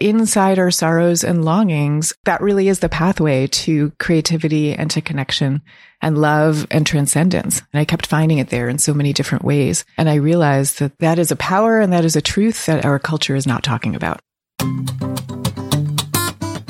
inside our sorrows and longings, that really is the pathway to creativity and to connection and love and transcendence. And I kept finding it there in so many different ways. And I realized that that is a power and that is a truth that our culture is not talking about.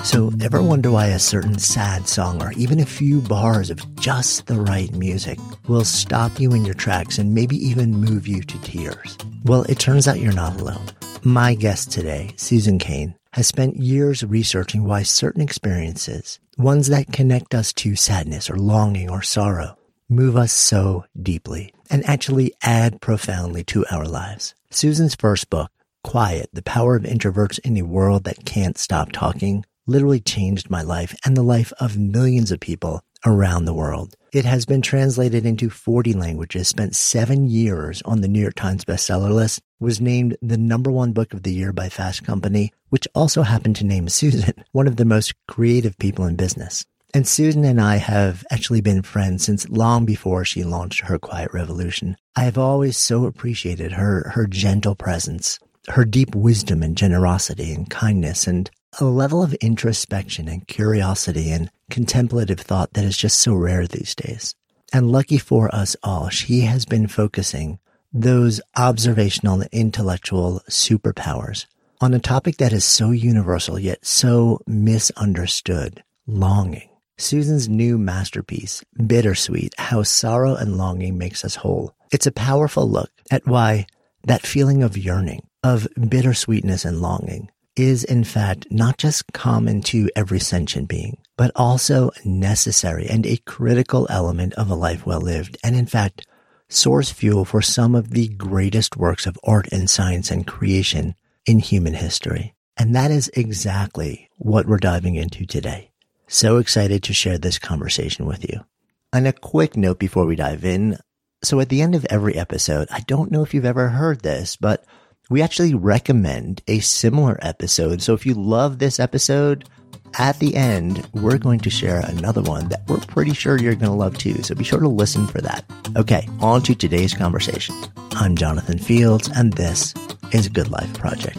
So ever wonder why a certain sad song or even a few bars of just the right music will stop you in your tracks and maybe even move you to tears? Well, it turns out you're not alone. My guest today, Susan Cain, has spent years researching why certain experiences, ones that connect us to sadness or longing or sorrow, move us so deeply and actually add profoundly to our lives. Susan's first book, Quiet, The Power of Introverts in a World That Can't Stop Talking, literally changed my life and the life of millions of people around the world. It has been translated into 40 languages, spent 7 years on the New York Times bestseller list, was named the #1 book of the year by Fast Company, which also happened to name Susan one of the most creative people in business. And Susan and I have actually been friends since long before she launched her Quiet Revolution. I have always so appreciated her gentle presence, her deep wisdom and generosity and kindness, and a level of introspection and curiosity and contemplative thought that is just so rare these days. And lucky for us all, she has been focusing those observational and intellectual superpowers on a topic that is so universal yet so misunderstood, longing. Susan's new masterpiece, Bittersweet, How Sorrow and Longing Makes Us Whole. It's a powerful look at why that feeling of yearning, of bittersweetness and longing, is in fact not just common to every sentient being, but also necessary and a critical element of a life well lived, and in fact, source fuel for some of the greatest works of art and science and creation in human history. And that is exactly what we're diving into today. So excited to share this conversation with you. And a quick note before we dive in. So at the end of every episode, I don't know if you've ever heard this, but we actually recommend a similar episode. So if you love this episode, at the end, we're going to share another one that we're pretty sure you're going to love too. So be sure to listen for that. Okay, on to today's conversation. I'm Jonathan Fields, and this is Good Life Project.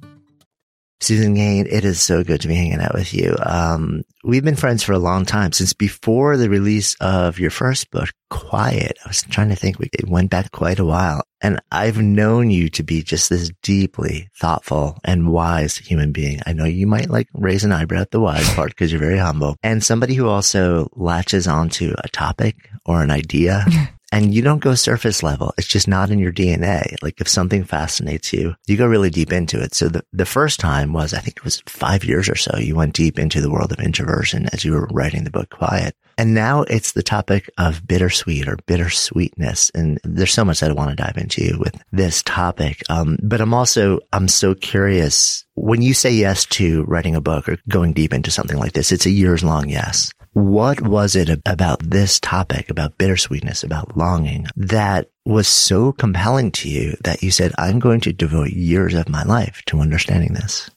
Susan Cain, it is so good to be hanging out with you. We've been friends for a long time, since before the release of your first book, Quiet. I was trying to think, it went back quite a while. And I've known you to be just this deeply thoughtful and wise human being. I know you might raise an eyebrow at the wise part because you're very humble. And somebody who also latches onto a topic or an idea. And you don't go surface level. It's just not in your DNA. If something fascinates you, you go really deep into it. So the first time was, I think it was 5 years or so, you went deep into the world of introversion as you were writing the book Quiet. And now it's the topic of bittersweet or bittersweetness. And there's so much that I want to dive into with this topic. But I'm so curious, when you say yes to writing a book or going deep into something like this, it's a years long yes. What was it about this topic, about bittersweetness, about longing, that was so compelling to you that you said, I'm going to devote years of my life to understanding this?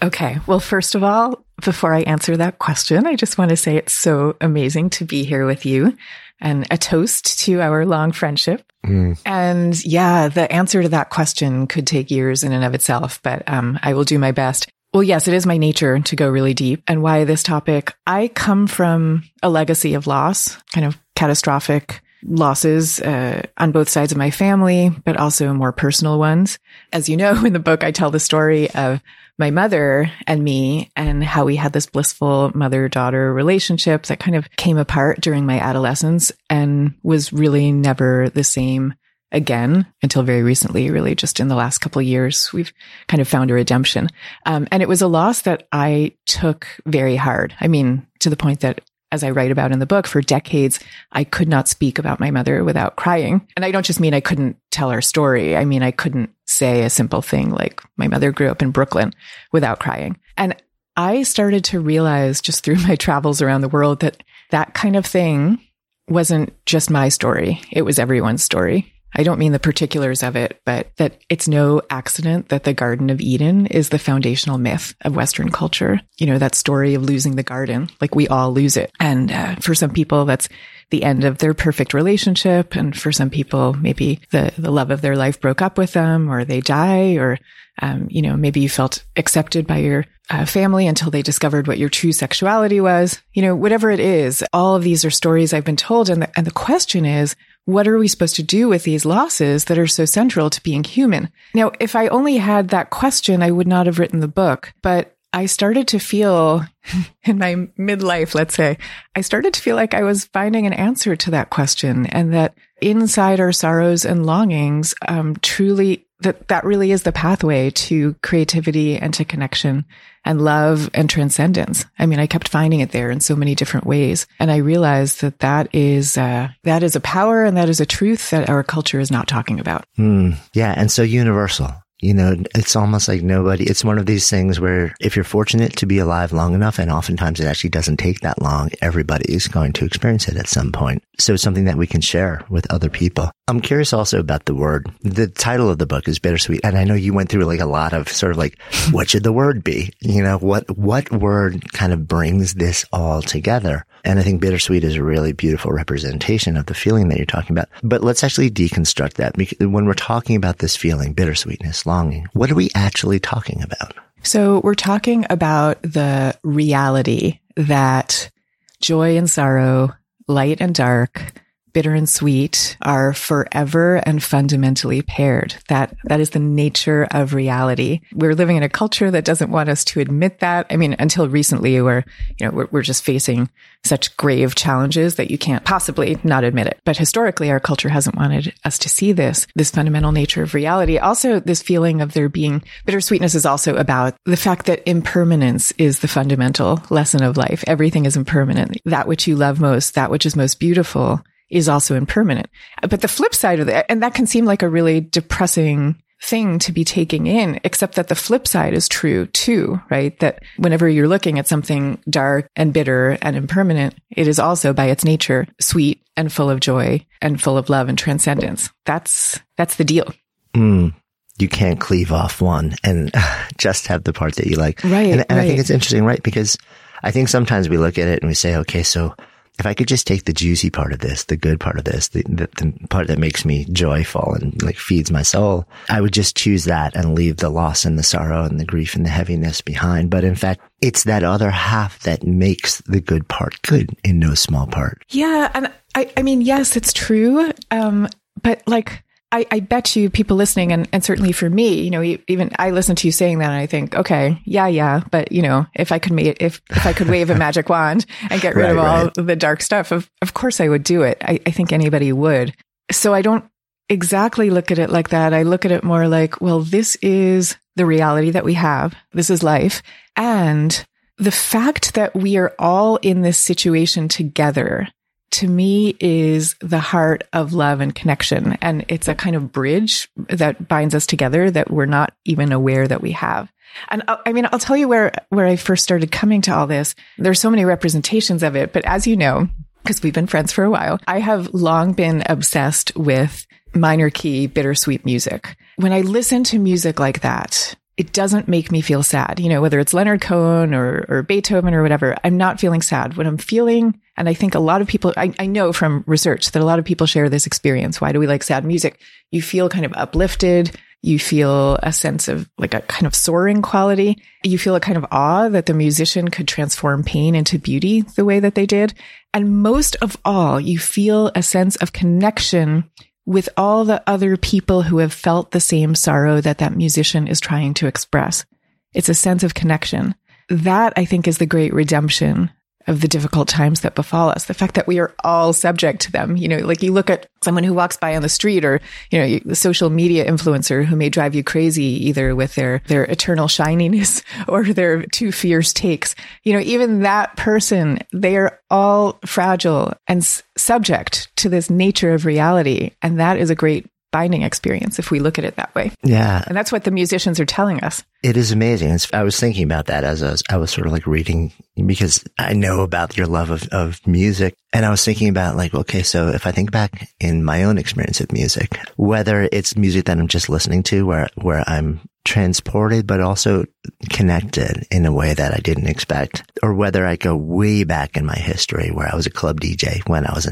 Okay. Well, first of all, before I answer that question, I just want to say it's so amazing to be here with you, and a toast to our long friendship. And yeah, the answer to that question could take years in and of itself, but I will do my best. Well, yes, it is my nature to go really deep. And why this topic? I come from a legacy of loss, kind of catastrophic losses on both sides of my family, but also more personal ones. As you know, in the book, I tell the story of my mother and me and how we had this blissful mother-daughter relationship that kind of came apart during my adolescence and was really never the same again, until very recently, really just in the last couple of years, we've kind of found a redemption. And it was a loss that I took very hard. I mean, to the point that, as I write about in the book, for decades, I could not speak about my mother without crying. And I don't just mean I couldn't tell her story. I mean, I couldn't say a simple thing like, my mother grew up in Brooklyn, without crying. And I started to realize just through my travels around the world that that kind of thing wasn't just my story. It was everyone's story. I don't mean the particulars of it, but that it's no accident that the Garden of Eden is the foundational myth of Western culture. You know, that story of losing the garden, we all lose it. And for some people, that's the end of their perfect relationship. And for some people, maybe the love of their life broke up with them, or they die, or, maybe you felt accepted by your family until they discovered what your true sexuality was. You know, whatever it is, all of these are stories I've been told. And the question is, what are we supposed to do with these losses that are so central to being human? Now, if I only had that question, I would not have written the book. But I started to feel in my midlife, let's say, I started to feel like I was finding an answer to that question, and that inside our sorrows and longings, truly, that really is the pathway to creativity and to connection and love and transcendence. I mean, I kept finding it there in so many different ways. And I realized that is a power, and that is a truth that our culture is not talking about. Yeah. And so universal. It's almost like nobody, it's one of these things where if you're fortunate to be alive long enough, and oftentimes it actually doesn't take that long, everybody is going to experience it at some point. So it's something that we can share with other people. I'm curious also about the word. The title of the book is Bittersweet. And I know you went through a lot of sort of what should the word be? What word kind of brings this all together? And I think bittersweet is a really beautiful representation of the feeling that you're talking about. But let's actually deconstruct that. When we're talking about this feeling, bittersweetness, longing, what are we actually talking about? So we're talking about the reality that joy and sorrow, light and dark, bitter and sweet are forever and fundamentally paired. That is the nature of reality. We're living in a culture that doesn't want us to admit that. I mean, until recently, we're just facing such grave challenges that you can't possibly not admit it. But historically, our culture hasn't wanted us to see this fundamental nature of reality. Also, this feeling of there being bittersweetness is also about the fact that impermanence is the fundamental lesson of life. Everything is impermanent. That which you love most, that which is most beautiful, is also impermanent. But the flip side of that, and that can seem like a really depressing thing to be taking in, except that the flip side is true too, right? That whenever you're looking at something dark and bitter and impermanent, it is also by its nature sweet and full of joy and full of love and transcendence. That's the deal. You can't cleave off one and just have the part that you like. Right. I think it's interesting, right? Because I think sometimes we look at it and we say, okay, so if I could just take the juicy part of this, the good part of this, the part that makes me joyful and like feeds my soul, I would just choose that and leave the loss and the sorrow and the grief and the heaviness behind. But in fact, it's that other half that makes the good part good in no small part. Yeah. And I mean, yes, it's true. But like, I bet you people listening, and certainly for me, you know, even I listen to you saying that and I think, okay, yeah. But, you know, if I could if I could wave a magic wand and get rid of all the dark stuff, of course I would do it. I think anybody would. So I don't exactly look at it like that. I look at it more like, well, this is the reality that we have. This is life. And the fact that we are all in this situation together, to me, is the heart of love and connection. And it's a kind of bridge that binds us together that we're not even aware that we have. And I mean, I'll tell you where I first started coming to all this. There's so many representations of it. But as you know, because we've been friends for a while, I have long been obsessed with minor key, bittersweet music. When I listen to music like that, it doesn't make me feel sad. You know, whether it's Leonard Cohen or Beethoven or whatever, I'm not feeling sad. When I'm feeling, and I think a lot of people, I know from research that a lot of people share this experience. Why do we like sad music? You feel kind of uplifted. You feel a sense of like a kind of soaring quality. You feel a kind of awe that the musician could transform pain into beauty the way that they did. And most of all, you feel a sense of connection with all the other people who have felt the same sorrow that musician is trying to express. It's a sense of connection. That, I think, is the great redemption of the difficult times that befall us. The fact that we are all subject to them. You know, like you look at someone who walks by on the street or, you know, the social media influencer who may drive you crazy either with their eternal shininess or their too fierce takes. You know, even that person, they are all fragile and subject to this nature of reality. And that is a great binding experience if we look at it that way. Yeah. And that's what the musicians are telling us. It is amazing. I was thinking about that as I was sort of like reading, because I know about your love of music. And I was thinking about like, okay, so if I think back in my own experience with music, whether it's music that I'm just listening to where I'm transported, but also connected in a way that I didn't expect, or whether I go way back in my history where I was a club DJ when I was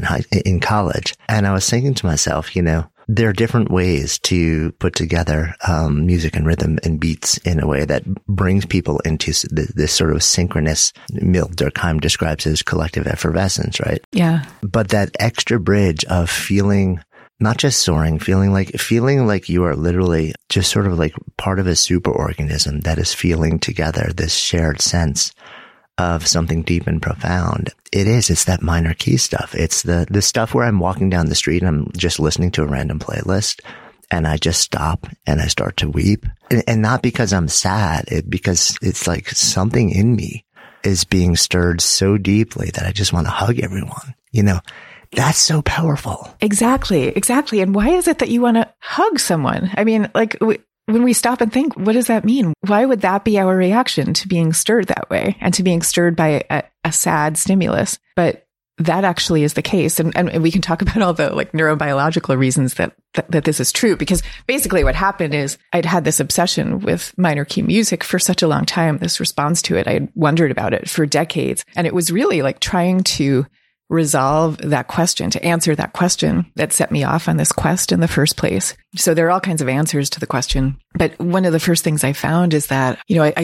in college. And I was thinking to myself, you know, there are different ways to put together music and rhythm and beats in a way that brings people into this sort of synchronous, Durkheim describes as collective effervescence, right? Yeah. But that extra bridge of feeling not just soaring, feeling like you are literally just sort of like part of a superorganism that is feeling together this shared sense of something deep and profound. It's that minor key stuff. It's the stuff where I'm walking down the street and I'm just listening to a random playlist and I just stop and I start to weep. And not because I'm sad, because it's like something in me is being stirred so deeply that I just want to hug everyone, you know. That's so powerful. Exactly. And why is it that you want to hug someone? I mean, like when we stop and think, what does that mean? Why would that be our reaction to being stirred that way and to being stirred by a sad stimulus? But that actually is the case. And we can talk about all the like neurobiological reasons that this is true, because basically what happened is I'd had this obsession with minor key music for such a long time, this response to it. I had wondered about it for decades. And it was really like trying to resolve that question, to answer that question that set me off on this quest in the first place. So there are all kinds of answers to the question. But one of the first things I found is that, you know, I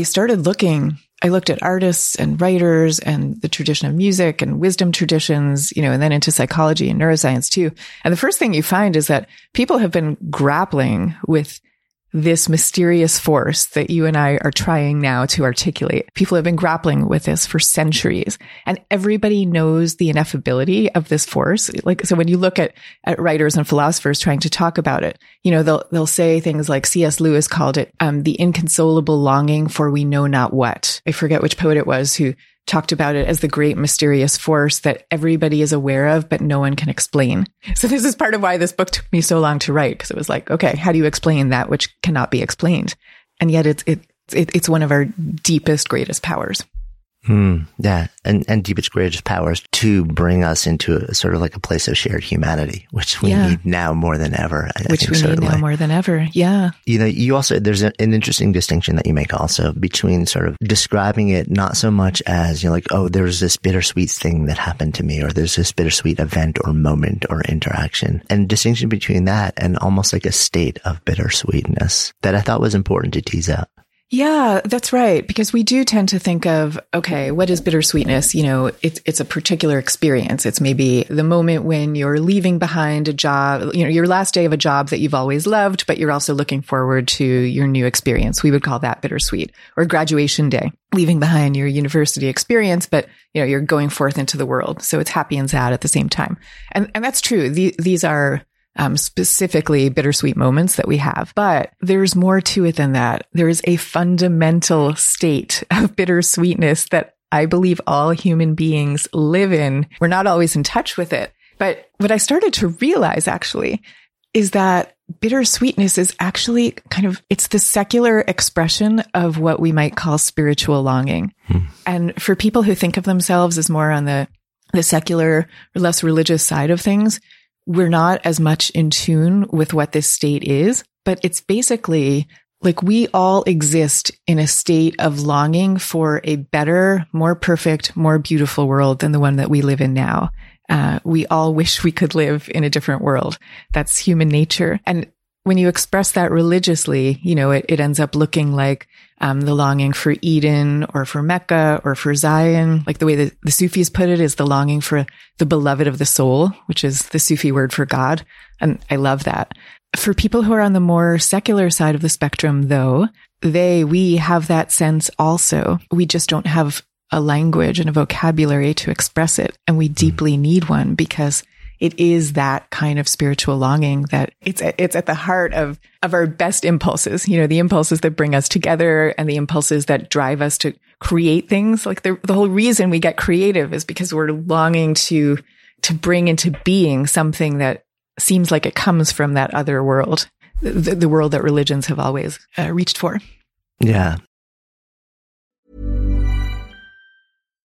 looked at artists and writers and the tradition of music and wisdom traditions, you know, and then into psychology and neuroscience too. And the first thing you find is that people have been grappling with this mysterious force that you and I are trying now to articulate. People have been grappling with this for centuries, and everybody knows the ineffability of this force. Like, so when you look at writers and philosophers trying to talk about it, you know, they'll say things like C.S. Lewis called it, the inconsolable longing for we know not what. I forget which poet it was who talked about it as the great mysterious force that everybody is aware of, but no one can explain. So this is part of why this book took me so long to write, because it was like, okay, how do you explain that which cannot be explained? And yet it's one of our deepest, greatest powers. Yeah. And Deepak's greatest power is to bring us into a sort of like a place of shared humanity, which we need now more than ever. Now more than ever. Yeah. You know, you also, there's an interesting distinction that you make also between sort of describing it not so much as, you know, like, oh, there's this bittersweet thing that happened to me, or there's this bittersweet event or moment or interaction, and distinction between that and almost like a state of bittersweetness that I thought was important to tease out. Yeah, that's right. Because we do tend to think of, okay, what is bittersweetness? You know, it's a particular experience. It's maybe the moment when you're leaving behind a job, you know, your last day of a job that you've always loved, but you're also looking forward to your new experience. We would call that bittersweet. Or graduation day, leaving behind your university experience, but, you know, you're going forth into the world. So it's happy and sad at the same time. And that's true. These are specifically bittersweet moments that we have. But there's more to it than that. There is a fundamental state of bittersweetness that I believe all human beings live in. We're not always in touch with it. But what I started to realize actually is that bittersweetness is actually kind of, it's the secular expression of what we might call spiritual longing. And for people who think of themselves as more on the secular, less religious side of things, we're not as much in tune with what this state is, but it's basically like we all exist in a state of longing for a better, more perfect, more beautiful world than the one that we live in now. We all wish we could live in a different world. That's human nature. And when you express that religiously, you know, it ends up looking like the longing for Eden or for Mecca or for Zion. Like the way that the Sufis put it is the longing for the beloved of the soul, which is the Sufi word for God. And I love that. For people who are on the more secular side of the spectrum, though, we have that sense also. We just don't have a language and a vocabulary to express it. And we deeply need one, because it is that kind of spiritual longing that it's at the heart of our best impulses, you know, the impulses that bring us together and the impulses that drive us to create things. Like the whole reason we get creative is because we're longing to bring into being something that seems like it comes from that other world, the world that religions have always reached for. Yeah.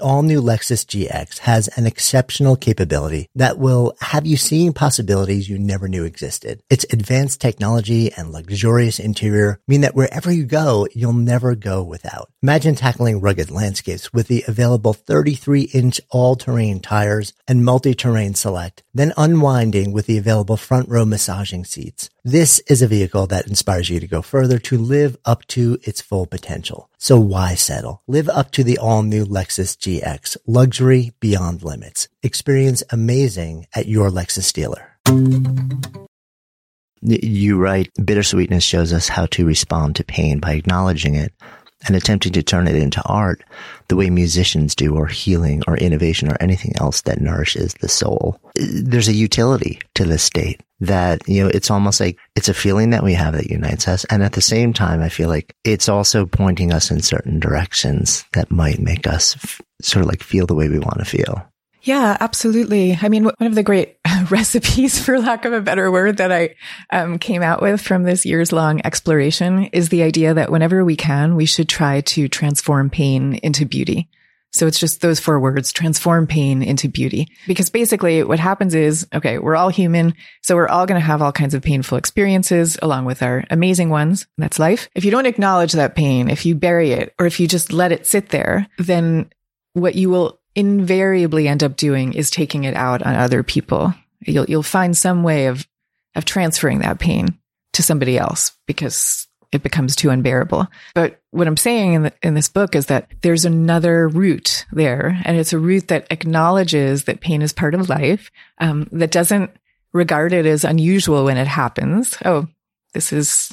all-new Lexus GX has an exceptional capability that will have you seeing possibilities you never knew existed. Its advanced technology and luxurious interior mean that wherever you go, you'll never go without. Imagine tackling rugged landscapes with the available 33-inch all-terrain tires and multi-terrain select, then unwinding with the available front-row massaging seats. This is a vehicle that inspires you to go further, to live up to its full potential. So why settle? Live up to the all-new Lexus GX, luxury beyond limits. Experience amazing at your Lexus dealer. You write, bittersweetness shows us how to respond to pain by acknowledging it and attempting to turn it into art the way musicians do, or healing, or innovation, or anything else that nourishes the soul. There's a utility to this state that, you know, it's almost like it's a feeling that we have that unites us. And at the same time, I feel like it's also pointing us in certain directions that might make us sort of like feel the way we want to feel. Yeah, absolutely. I mean, one of the great recipes, for lack of a better word, that I came out with from this years-long exploration is the idea that whenever we can, we should try to transform pain into beauty. So it's just those four words, transform pain into beauty. Because basically what happens is, okay, we're all human. So we're all going to have all kinds of painful experiences along with our amazing ones. That's life. If you don't acknowledge that pain, if you bury it, or if you just let it sit there, then what you will invariably end up doing is taking it out on other people. You'll find some way of transferring that pain to somebody else because it becomes too unbearable. But what I'm saying in this book is that there's another route there, and it's a route that acknowledges that pain is part of life, that doesn't regard it as unusual when it happens. Oh, this is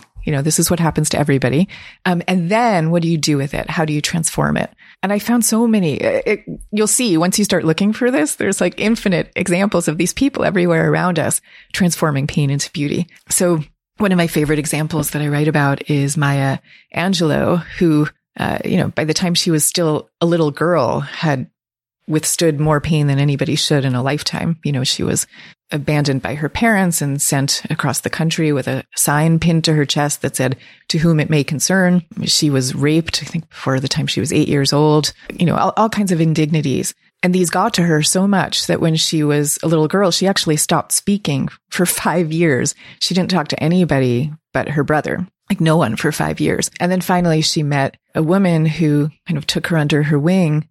what happens to everybody. And then what do you do with it? How do you transform it? And I found so many, you'll see once you start looking for this, there's like infinite examples of these people everywhere around us transforming pain into beauty. So one of my favorite examples that I write about is Maya Angelou, who, by the time she was still a little girl, had withstood more pain than anybody should in a lifetime. You know, she was abandoned by her parents and sent across the country with a sign pinned to her chest that said, "To whom it may concern." She was raped, I think, before the time she was 8 years old, you know, all kinds of indignities. And these got to her so much that when she was a little girl, she actually stopped speaking for 5 years. She didn't talk to anybody but her brother, like no one, for 5 years. And then finally she met a woman who kind of took her under her wing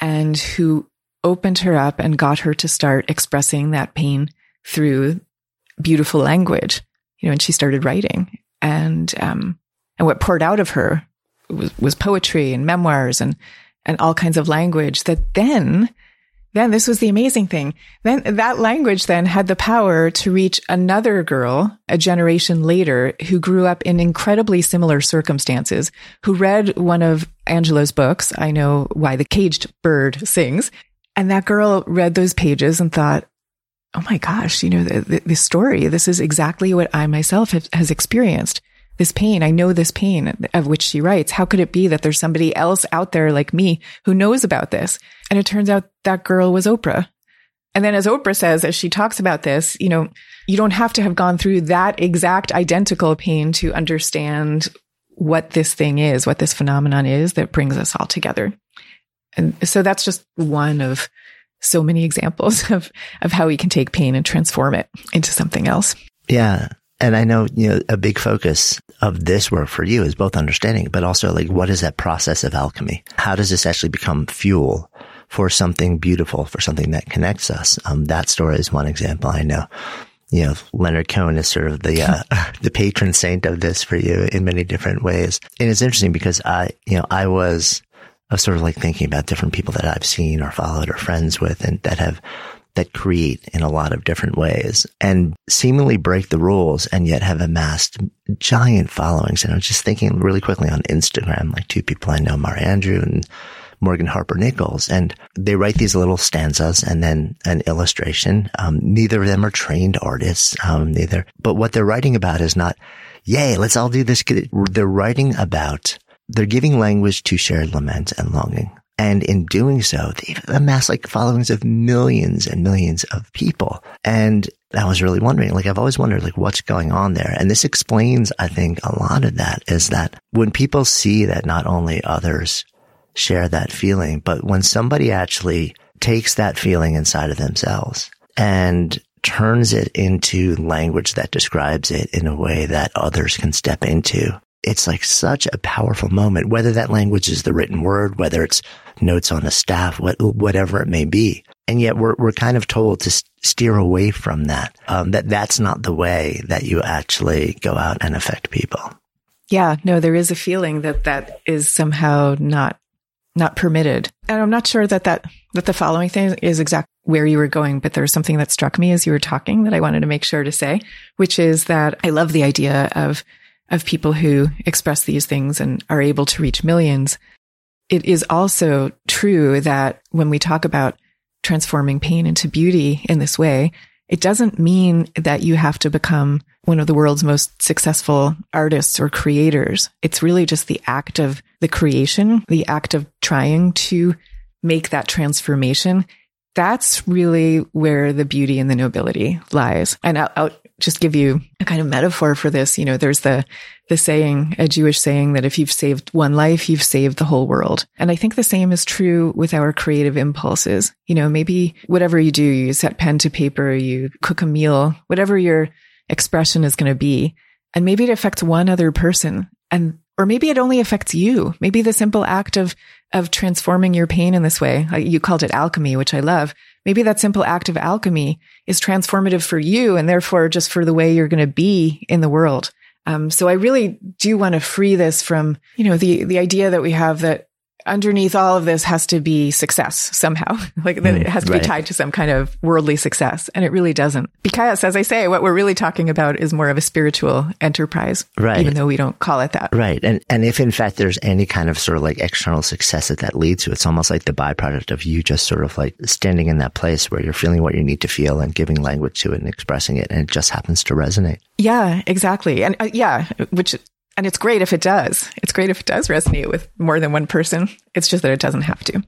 and who opened her up and got her to start expressing that pain through beautiful language, you know, and she started writing. And what poured out of her was poetry and memoirs and all kinds of language that then this was the amazing thing. Then that language then had the power to reach another girl a generation later who grew up in incredibly similar circumstances, who read one of Angelou's books, I Know Why the Caged Bird Sings. And that girl read those pages and thought, oh my gosh, you know, this story, this is exactly what I myself has experienced. This pain, I know this pain of which she writes. How could it be that there's somebody else out there like me who knows about this? And it turns out that girl was Oprah. And then as Oprah says, as she talks about this, you know, you don't have to have gone through that exact identical pain to understand what this thing is, what this phenomenon is that brings us all together. And so that's just one of so many examples of how we can take pain and transform it into something else. Yeah. And I know, you know, a big focus of this work for you is both understanding, but also like, what is that process of alchemy? How does this actually become fuel for something beautiful, for something that connects us? That story is one example. I know, you know, Leonard Cohen is sort of the patron saint of this for you in many different ways. And it's interesting because I was sort of like thinking about different people that I've seen or followed or friends with and that create in a lot of different ways and seemingly break the rules and yet have amassed giant followings. And I was just thinking really quickly on Instagram, like two people I know, Mar Andrew and Morgan Harper Nichols. And they write these little stanzas and then an illustration. Neither of them are trained artists, but what they're writing about is not, yay, let's all do this. They're writing about, they're giving language to shared lament and longing. And in doing so, they've amassed like followings of millions and millions of people. And I was really wondering, like, I've always wondered, like, what's going on there? And this explains, I think, a lot of that is that when people see that not only others share that feeling, but when somebody actually takes that feeling inside of themselves and turns it into language that describes it in a way that others can step into, it's like such a powerful moment, whether that language is the written word, whether it's notes on a staff, whatever it may be. And yet we're kind of told to steer away from that, that's not the way that you actually go out and affect people. Yeah, no, there is a feeling that is somehow not permitted. And I'm not sure that the following thing is exactly where you were going, but there was something that struck me as you were talking that I wanted to make sure to say, which is that I love the idea of people who express these things and are able to reach millions. It is also true that when we talk about transforming pain into beauty in this way, it doesn't mean that you have to become one of the world's most successful artists or creators. It's really just the act of the creation, the act of trying to make that transformation. That's really where the beauty and the nobility lies. And I'll just give you a kind of metaphor for this. You know, there's the saying, a Jewish saying, that if you've saved one life, you've saved the whole world. And I think the same is true with our creative impulses. You know, maybe whatever you do, you set pen to paper, you cook a meal, whatever your expression is going to be. And maybe it affects one other person, or maybe it only affects you. Maybe the simple act of transforming your pain in this way, you called it alchemy, which I love. Maybe that simple act of alchemy is transformative for you and therefore just for the way you're going to be in the world. So I really do want to free this from, you know, the idea that we have that underneath all of this has to be success somehow, like that it has to be tied to some kind of worldly success. And it really doesn't. Because as I say, what we're really talking about is more of a spiritual enterprise, even though we don't call it that. Right. And if in fact there's any kind of sort of like external success that leads to, it's almost like the byproduct of you just sort of like standing in that place where you're feeling what you need to feel and giving language to it and expressing it. And it just happens to resonate. Yeah, exactly. And And it's great if it does. It's great if it does resonate with more than one person. It's just that it doesn't have to.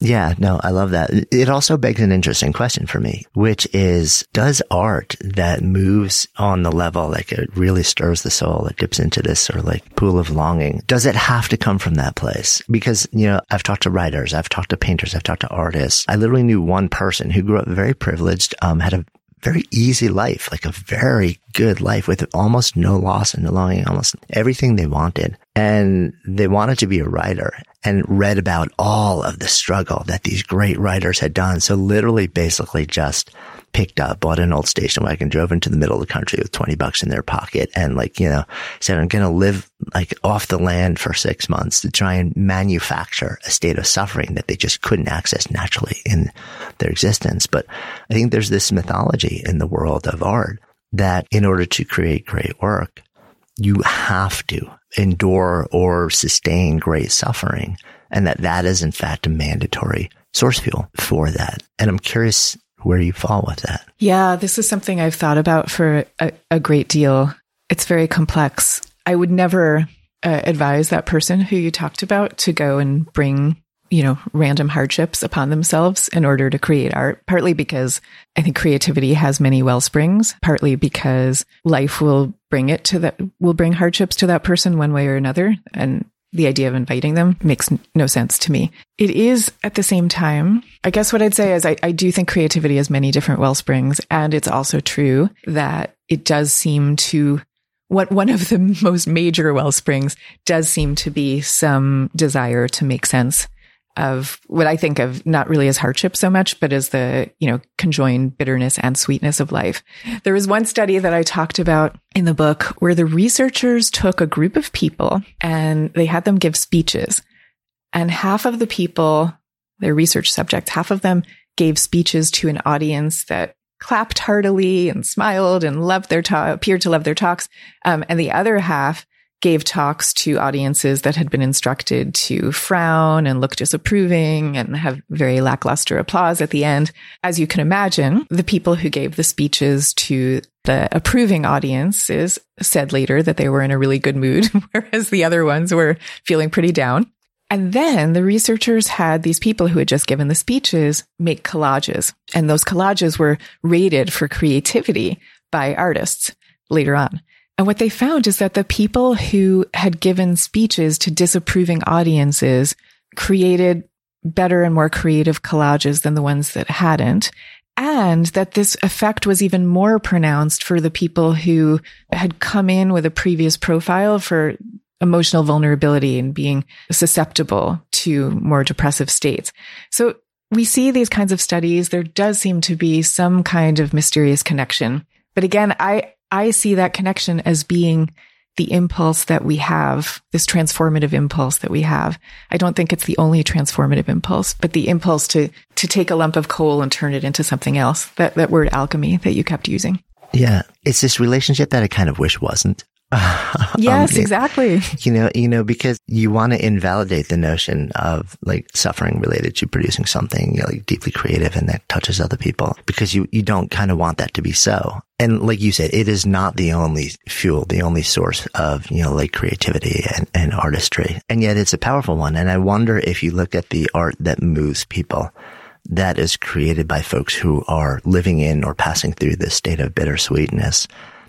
Yeah, no, I love that. It also begs an interesting question for me, which is, does art that moves on the level, like it really stirs the soul, it dips into this sort of like pool of longing, does it have to come from that place? Because, you know, I've talked to writers, I've talked to painters, I've talked to artists. I literally knew one person who grew up very privileged, had a very easy life, like a very good life with almost no loss and no longing, almost everything they wanted. And they wanted to be a writer and read about all of the struggle that these great writers had done. So literally basically just picked up, bought an old station wagon, drove into the middle of the country with $20 in their pocket and like, you know, said, I'm going to live like off the land for 6 months to try and manufacture a state of suffering that they just couldn't access naturally in their existence. But I think there's this mythology in the world of art that in order to create great work, you have to endure or sustain great suffering, and that is in fact a mandatory source fuel for that. And I'm curious where you fall with that. Yeah, this is something I've thought about for a great deal. It's very complex. I would never advise that person who you talked about to go and bring, you know, random hardships upon themselves in order to create art, partly because I think creativity has many well springs, partly because life will bring hardships to that person one way or another. And the idea of inviting them makes no sense to me. It is at the same time, I guess what I'd say is I do think creativity has many different well springs. And it's also true that it does seem to, what one of the most major well springs does seem to be some desire to make sense of what I think of not really as hardship so much, but as the, you know, conjoined bitterness and sweetness of life. There was one study that I talked about in the book where the researchers took a group of people and they had them give speeches. And half of the people, their research subjects, half of them gave speeches to an audience that clapped heartily and smiled and appeared to love their talks. And the other half gave talks to audiences that had been instructed to frown and look disapproving and have very lackluster applause at the end. As you can imagine, the people who gave the speeches to the approving audiences said later that they were in a really good mood, whereas the other ones were feeling pretty down. And then the researchers had these people who had just given the speeches make collages. And those collages were rated for creativity by artists later on. And what they found is that the people who had given speeches to disapproving audiences created better and more creative collages than the ones that hadn't. And that this effect was even more pronounced for the people who had come in with a previous profile for emotional vulnerability and being susceptible to more depressive states. So we see these kinds of studies. There does seem to be some kind of mysterious connection. But again, I see that connection as being the impulse that we have, this transformative impulse that we have. I don't think it's the only transformative impulse, but the impulse to take a lump of coal and turn it into something else, that word alchemy that you kept using. Yeah. It's this relationship that I kind of wish wasn't. Yes, exactly. You know, because you want to invalidate the notion of like suffering related to producing something, you know, like deeply creative and that touches other people, because you don't kind of want that to be so. And like you said, it is not the only fuel, the only source of, you know, like creativity and artistry. And yet it's a powerful one. And I wonder if you look at the art that moves people that is created by folks who are living in or passing through this state of bittersweetness.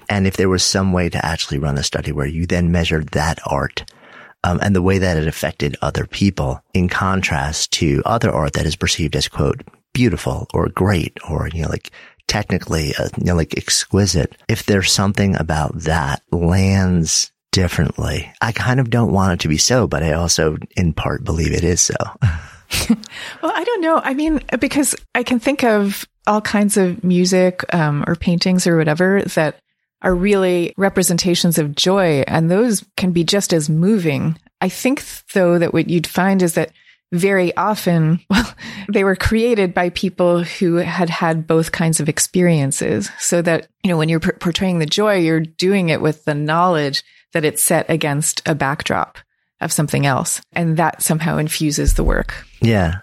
And if there was some way to actually run a study where you then measured that art and the way that it affected other people in contrast to other art that is perceived as, quote, beautiful or great or, you know, like technically, you know, like exquisite, if there's something about that lands differently. I kind of don't want it to be so, but I also in part believe it is so. Well, I don't know. I mean, because I can think of all kinds of music or paintings or whatever that are really representations of joy, and those can be just as moving. I think, though, that what you'd find is that very often, well, they were created by people who had had both kinds of experiences. So that, you know, when you're portraying the joy, you're doing it with the knowledge that it's set against a backdrop of something else, and that somehow infuses the work. Yeah.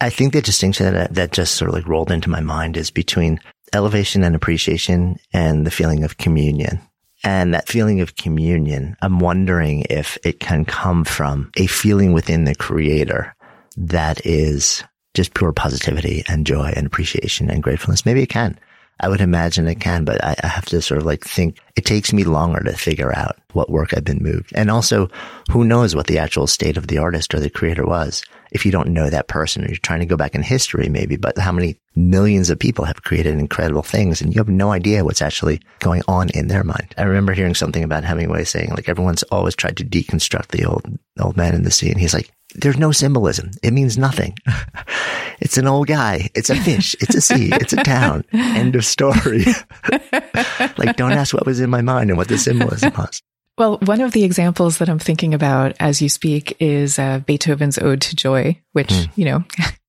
I think the distinction that just sort of like rolled into my mind is between elevation and appreciation and the feeling of communion. And that feeling of communion, I'm wondering if it can come from a feeling within the creator that is just pure positivity and joy and appreciation and gratefulness. Maybe it can. I would imagine it can, but I have to sort of like think. It takes me longer to figure out what work I've been moved. And also, who knows what the actual state of the artist or the creator was. If you don't know that person, or you're trying to go back in history maybe, but how many millions of people have created incredible things and you have no idea what's actually going on in their mind. I remember hearing something about Hemingway saying, like, everyone's always tried to deconstruct the old man in the sea. And he's like, there's no symbolism. It means nothing. It's an old guy. It's a fish. It's a sea. It's a town. End of story. Like, don't ask what was in my mind and what the symbolism was. Well, one of the examples that I'm thinking about as you speak is Beethoven's Ode to Joy, which, you know,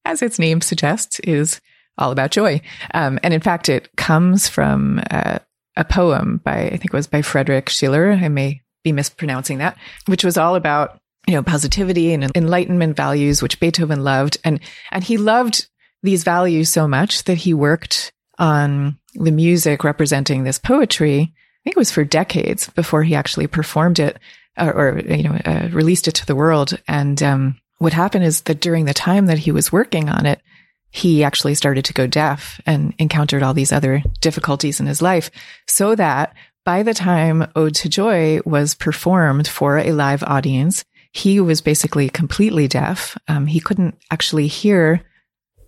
as its name suggests, is all about joy. And in fact, it comes from a poem by, I think it was by Friedrich Schiller. I may be mispronouncing that, which was all about, you know, positivity and enlightenment values, which Beethoven loved. And he loved these values so much that he worked on the music representing this poetry. I think it was for decades before he actually performed it or you know, released it to the world. And what happened is that during the time that he was working on it, he actually started to go deaf and encountered all these other difficulties in his life, so that by the time Ode to Joy was performed for a live audience, he was basically completely deaf. He couldn't actually hear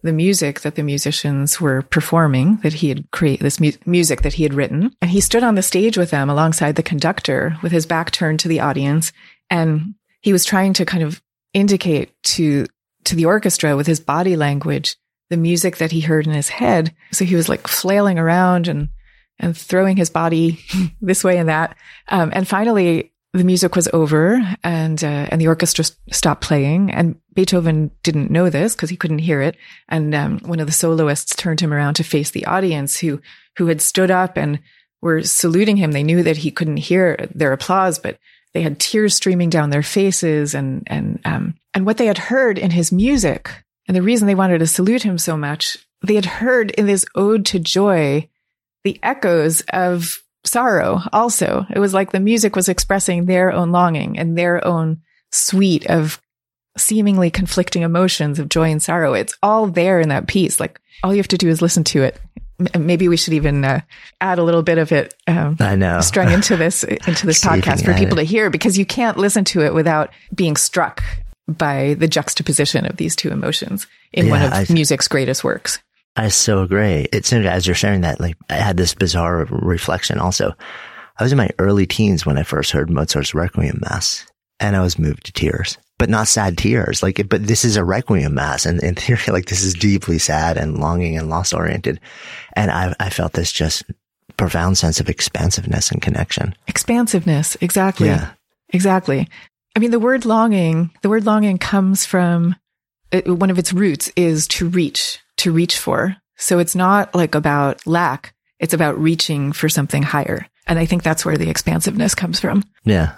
the music that the musicians were performing, that he had created, this music that he had written. And he stood on the stage with them alongside the conductor with his back turned to the audience. And he was trying to kind of indicate to the orchestra with his body language, the music that he heard in his head. So he was like flailing around and throwing his body this way and that. And finally, the music was over and the orchestra stopped playing, and Beethoven didn't know this because he couldn't hear it. And one of the soloists turned him around to face the audience who had stood up and were saluting him. They knew that he couldn't hear their applause, but They had tears streaming down their faces, and what they had heard in his music, and the reason they wanted to salute him so much, they had heard in this ode to joy the echoes of sorrow also. It was like the music was expressing their own longing and their own suite of seemingly conflicting emotions of joy and sorrow. It's all there in that piece. Like, all you have to do is listen to it. Maybe we should even add a little bit of it strung into this podcast for people to hear, because you can't listen to it without being struck by the juxtaposition of these two emotions in one of music's greatest works. I so agree. It seemed, as you're sharing that, like, I had this bizarre reflection also. I was in my early teens when I first heard Mozart's Requiem Mass, and I was moved to tears. But not sad tears, but this is a requiem mass, and in theory, this is deeply sad and longing and loss oriented. And I felt this just profound sense of expansiveness and connection. Expansiveness, exactly, exactly. I mean, the word longing comes from one of its roots is to reach for. So it's not about lack; it's about reaching for something higher. And I think that's where the expansiveness comes from. Yeah.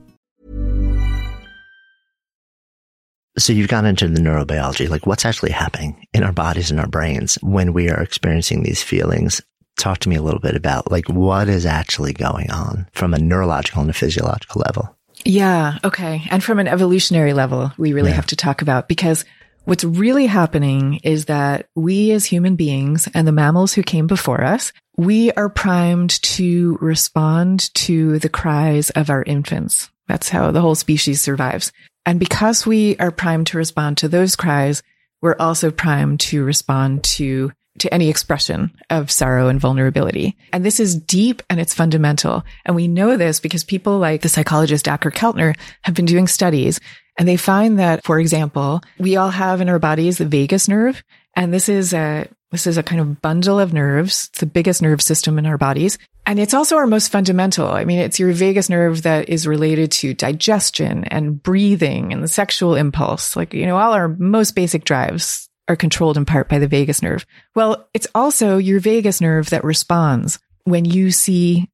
So you've gone into the neurobiology, what's actually happening in our bodies and our brains when we are experiencing these feelings. Talk to me a little bit about what is actually going on from a neurological and a physiological level. Yeah. Okay. And from an evolutionary level, we really have to talk about, because what's really happening is that we as human beings and the mammals who came before us, we are primed to respond to the cries of our infants. That's how the whole species survives. And because we are primed to respond to those cries, we're also primed to respond to any expression of sorrow and vulnerability. And this is deep and it's fundamental. And we know this because people like the psychologist Acker Keltner have been doing studies, and they find that, for example, we all have in our bodies the vagus nerve. And this is a kind of bundle of nerves. It's the biggest nerve system in our bodies. And it's also our most fundamental. I mean, it's your vagus nerve that is related to digestion and breathing and the sexual impulse. All our most basic drives are controlled in part by the vagus nerve. Well, it's also your vagus nerve that responds when you see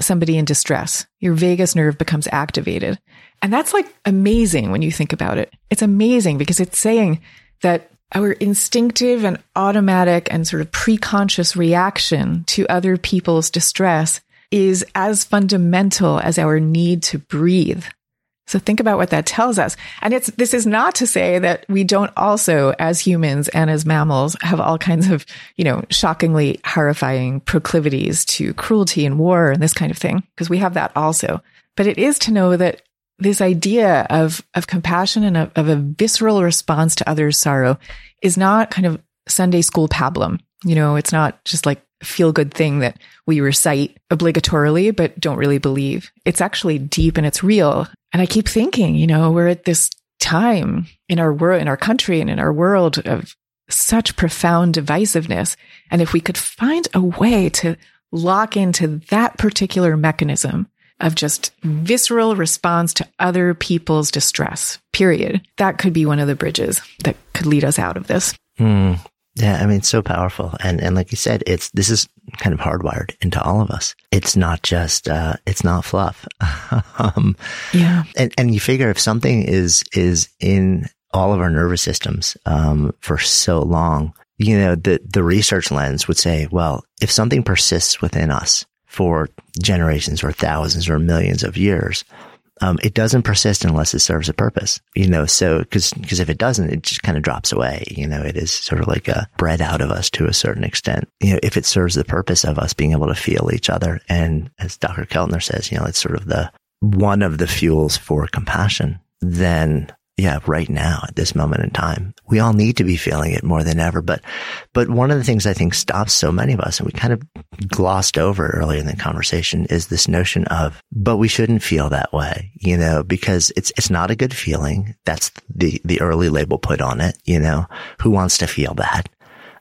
somebody in distress. Your vagus nerve becomes activated. And that's amazing when you think about it. It's amazing because it's saying that our instinctive and automatic and sort of pre-conscious reaction to other people's distress is as fundamental as our need to breathe. So think about what that tells us. And this is not to say that we don't also, as humans and as mammals, have all kinds of, shockingly horrifying proclivities to cruelty and war and this kind of thing, because we have that also. But it is to know that this idea of compassion and of a visceral response to others' sorrow is not kind of Sunday school pablum. It's not just feel-good thing that we recite obligatorily, but don't really believe. It's actually deep and it's real. And I keep thinking, you know, we're at this time in our world, in our country and in our world of such profound divisiveness. And if we could find a way to lock into that particular mechanism of just visceral response to other people's distress, period, that could be one of the bridges that could lead us out of this. Mm. Yeah, I mean, it's so powerful. And like you said, this is kind of hardwired into all of us. It's not just, it's not fluff. Yeah. And you figure if something is in all of our nervous systems, for so long, you know, the research lens would say, well, if something persists within us for generations or thousands or millions of years, it doesn't persist unless it serves a purpose, you know, so, cause if it doesn't, it just kind of drops away, you know, it is sort of like a bred out of us to a certain extent, you know, if it serves the purpose of us being able to feel each other. And as Dr. Keltner says, you know, it's sort of one of the fuels for compassion, then yeah, right now at this moment in time, we all need to be feeling it more than ever. But one of the things I think stops so many of us, and we kind of glossed over earlier in the conversation, is this notion of, but we shouldn't feel that way, you know, because it's not a good feeling. That's the early label put on it, you know, who wants to feel that?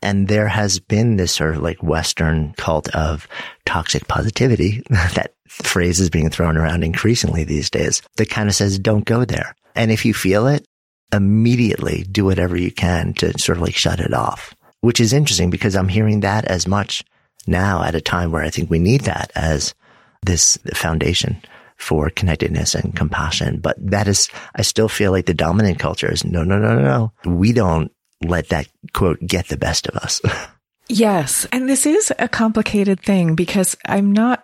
And there has been this sort of like Western cult of toxic positivity, that phrase is being thrown around increasingly these days, that kind of says, don't go there. And if you feel it, immediately do whatever you can to sort of like shut it off, which is interesting because I'm hearing that as much now at a time where I think we need that as this foundation for connectedness and compassion. But that is, I still feel like the dominant culture is no. We don't let that quote get the best of us. Yes. And this is a complicated thing because I'm not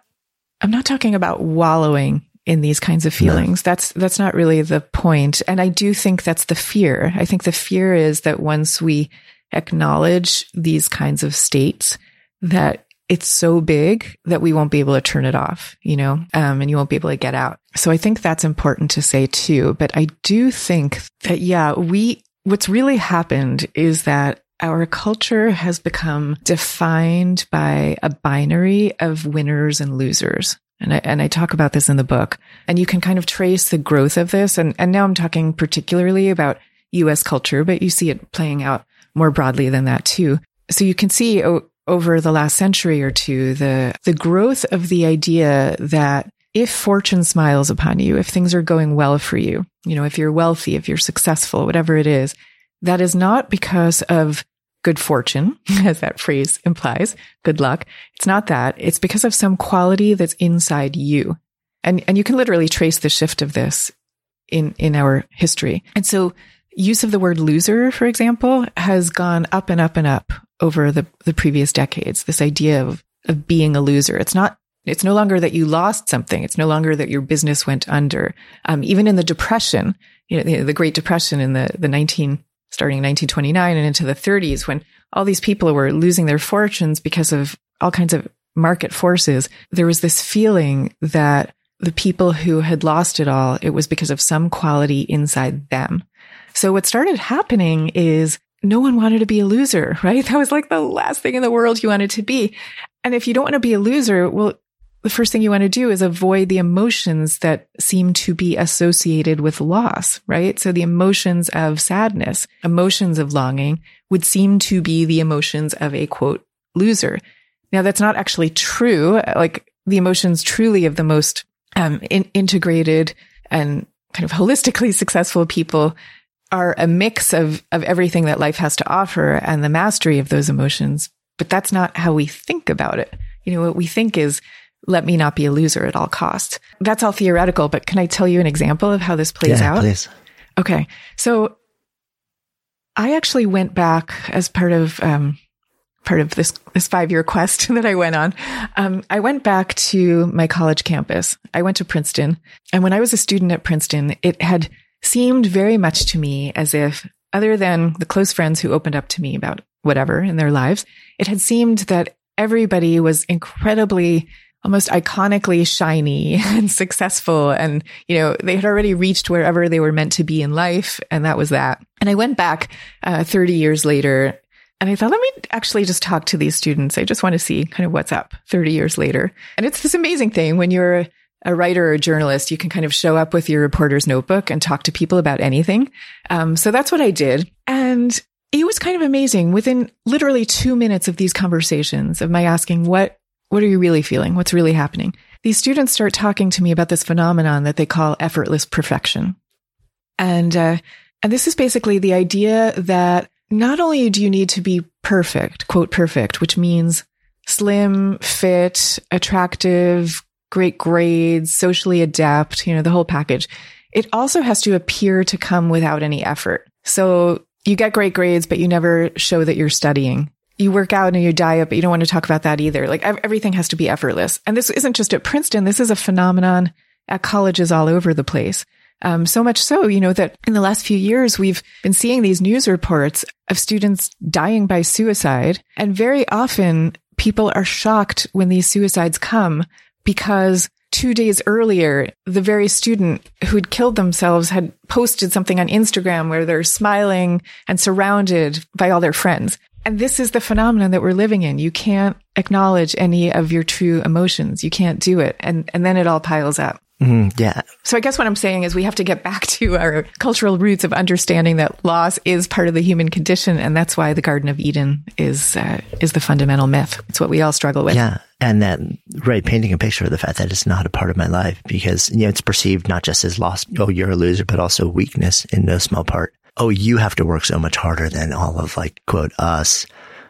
talking about wallowing in these kinds of feelings. No. That's not really the point. And I do think that's the fear. I think the fear is that once we acknowledge these kinds of states, that it's so big that we won't be able to turn it off, you know, and you won't be able to get out. So I think that's important to say too. But I do think that, yeah, what's really happened is that our culture has become defined by a binary of winners and losers. And I talk about this in the book, and you can kind of trace the growth of this. And now I'm talking particularly about US culture, but you see it playing out more broadly than that too. So you can see over the last century or two, the growth of the idea that if fortune smiles upon you, if things are going well for you, you know, if you're wealthy, if you're successful, whatever it is, that is not because of good fortune, as that phrase implies, good luck. It's not that. It's because of some quality that's inside you. And you can literally trace the shift of this in our history. And so use of the word loser, for example, has gone up and up and up over the previous decades. This idea of being a loser. It's no longer that you lost something. It's no longer that your business went under. Even in the Depression, you know, the Great Depression in the starting in 1929 and into the 30s, when all these people were losing their fortunes because of all kinds of market forces, there was this feeling that the people who had lost it all, it was because of some quality inside them. So what started happening is no one wanted to be a loser, right? That was like the last thing in the world you wanted to be. And if you don't want to be a loser, well, the first thing you want to do is avoid the emotions that seem to be associated with loss, right? So the emotions of sadness, emotions of longing would seem to be the emotions of a quote loser. Now that's not actually true. Like the emotions truly of the most integrated and kind of holistically successful people are a mix of everything that life has to offer and the mastery of those emotions. But that's not how we think about it. You know, what we think is, let me not be a loser at all costs. That's all theoretical, but can I tell you an example of how this plays out? Please. Okay. So I actually went back as part of this 5-year quest that I went on. I went back to my college campus. I went to Princeton. And when I was a student at Princeton, it had seemed very much to me as if, other than the close friends who opened up to me about whatever in their lives, it had seemed that everybody was incredibly, almost iconically shiny and successful. And, you know, they had already reached wherever they were meant to be in life. And that was that. And I went back 30 years later And I thought, let me actually just talk to these students. I just want to see kind of what's up 30 years later. And it's this amazing thing when you're a writer or a journalist, you can kind of show up with your reporter's notebook and talk to people about anything. So that's what I did. And it was kind of amazing. Within literally 2 minutes of these conversations, of my asking, what are you really feeling? What's really happening? These students start talking to me about this phenomenon that they call effortless perfection. And this is basically the idea that not only do you need to be perfect, quote perfect, which means slim, fit, attractive, great grades, socially adept, you know, the whole package. It also has to appear to come without any effort. So you get great grades, but you never show that you're studying. You work out and you diet, but you don't want to talk about that either. Like everything has to be effortless. And this isn't just at Princeton. This is a phenomenon at colleges all over the place. So much so, you know, that in the last few years, we've been seeing these news reports of students dying by suicide. And very often people are shocked when these suicides come because 2 days earlier, the very student who'd killed themselves had posted something on Instagram where they're smiling and surrounded by all their friends. And this is the phenomenon that we're living in. You can't acknowledge any of your true emotions. You can't do it. And then it all piles up. Mm, yeah. So I guess what I'm saying is we have to get back to our cultural roots of understanding that loss is part of the human condition. And that's why the Garden of Eden is the fundamental myth. It's what we all struggle with. Yeah. And that, right, painting a picture of the fact that it's not a part of my life because, you know, it's perceived not just as loss, oh, you're a loser, but also weakness in no small part. Oh, you have to work so much harder than all of, like, quote, us,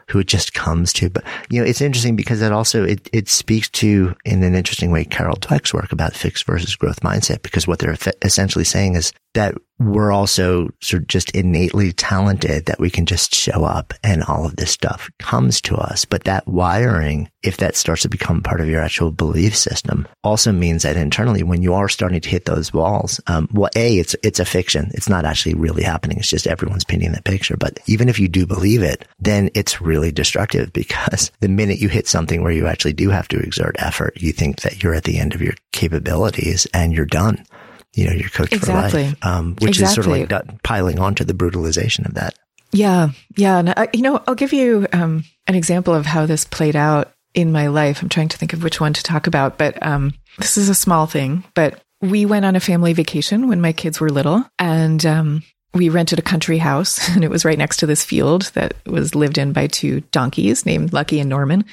who it just comes to. But, you know, it's interesting because that also, it speaks to, in an interesting way, Carol Dweck's work about fixed versus growth mindset, because what they're essentially saying is that we're also sort of just innately talented, that we can just show up and all of this stuff comes to us. But that wiring, if that starts to become part of your actual belief system, also means that internally, when you are starting to hit those walls, it's a fiction. It's not actually really happening. It's just everyone's painting that picture. But even if you do believe it, then it's really destructive, because the minute you hit something where you actually do have to exert effort, you think that you're at the end of your capabilities and you're done. You know, your coach exactly. for life, which exactly. is sort of like piling onto the brutalization of that. Yeah. Yeah. And I, you know, I'll give you an example of how this played out in my life. I'm trying to think of which one to talk about, but this is a small thing, but we went on a family vacation when my kids were little, and we rented a country house, and it was right next to this field that was lived in by two donkeys named Lucky and Norman.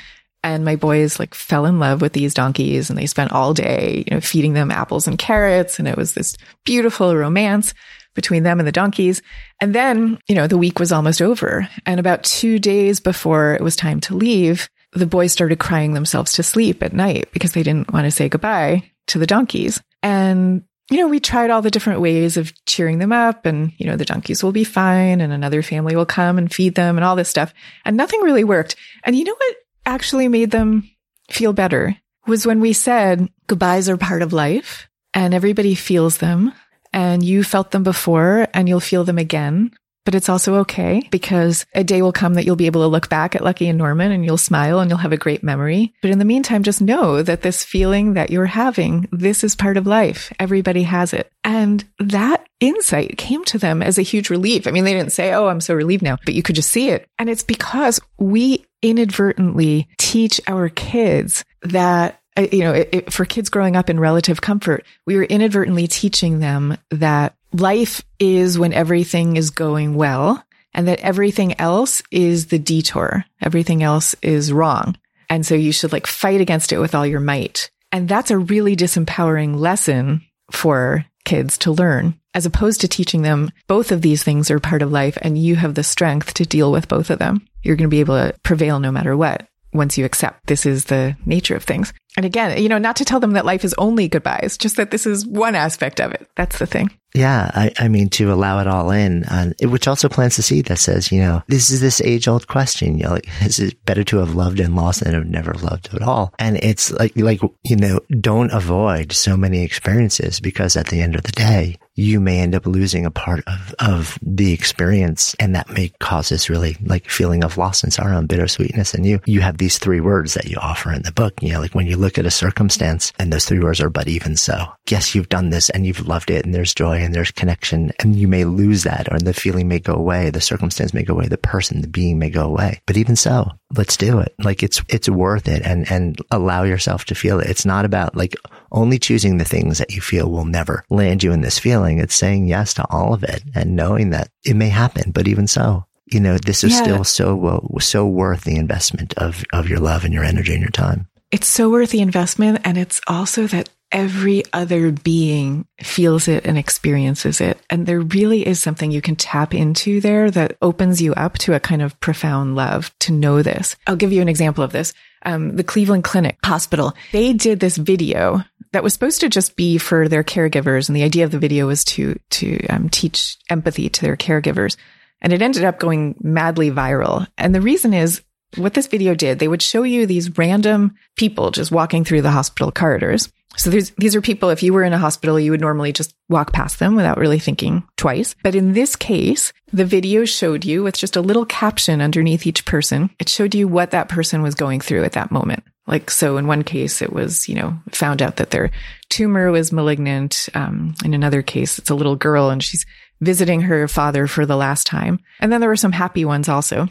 And my boys like fell in love with these donkeys, and they spent all day, you know, feeding them apples and carrots. And it was this beautiful romance between them and the donkeys. And then, you know, the week was almost over. And about 2 days before it was time to leave, the boys started crying themselves to sleep at night because they didn't want to say goodbye to the donkeys. And, you know, we tried all the different ways of cheering them up, and, you know, the donkeys will be fine and another family will come and feed them and all this stuff. And nothing really worked. And you know what actually made them feel better was when we said goodbyes are part of life and everybody feels them, and you felt them before and you'll feel them again, but it's also okay because a day will come that you'll be able to look back at Lucky and Norman and you'll smile and you'll have a great memory. But in the meantime, just know that this feeling that you're having, this is part of life. Everybody has it. And that insight came to them as a huge relief. I mean, they didn't say, oh, I'm so relieved now, but you could just see it. And it's because we inadvertently teach our kids that, you know, for kids growing up in relative comfort, we were inadvertently teaching them that life is when everything is going well, and that everything else is the detour. Everything else is wrong. And so you should like fight against it with all your might. And that's a really disempowering lesson for kids to learn, as opposed to teaching them both of these things are part of life and you have the strength to deal with both of them. You're going to be able to prevail no matter what once you accept this is the nature of things. And again, you know, not to tell them that life is only goodbyes, just that this is one aspect of it. That's the thing. Yeah. I mean, to allow it all in, which also plants the seed that says, you know, this is this age-old question. You know, like, is it better to have loved and lost than have never loved at all? And it's like, you know, don't avoid so many experiences, because at the end of the day, you may end up losing a part of the experience. And that may cause this really like feeling of loss and sorrow and bittersweetness. And you have these three words that you offer in the book, you know, like when you look at a circumstance, and those three words are, but even so. Yes, you've done this and you've loved it, and there's joy and there's connection, and you may lose that, or the feeling may go away, the circumstance may go away, the person, the being may go away. But even so, let's do it. Like it's worth it, and allow yourself to feel it. It's not about like only choosing the things that you feel will never land you in this feeling. It's saying yes to all of it and knowing that it may happen, but even so, you know, this is still so worth the investment of your love and your energy and your time. It's so worth the investment. And it's also that every other being feels it and experiences it. And there really is something you can tap into there that opens you up to a kind of profound love to know this. I'll give you an example of this. The Cleveland Clinic Hospital, they did this video that was supposed to just be for their caregivers. And the idea of the video was to teach empathy to their caregivers. And it ended up going madly viral. And the reason is what this video did, they would show you these random people just walking through the hospital corridors. So these are people, if you were in a hospital, you would normally just walk past them without really thinking twice. But in this case, the video showed you with just a little caption underneath each person. It showed you what that person was going through at that moment. Like, so in one case, it was, you know, found out that their tumor was malignant. In another case, it's a little girl and she's visiting her father for the last time. And then there were some happy ones also,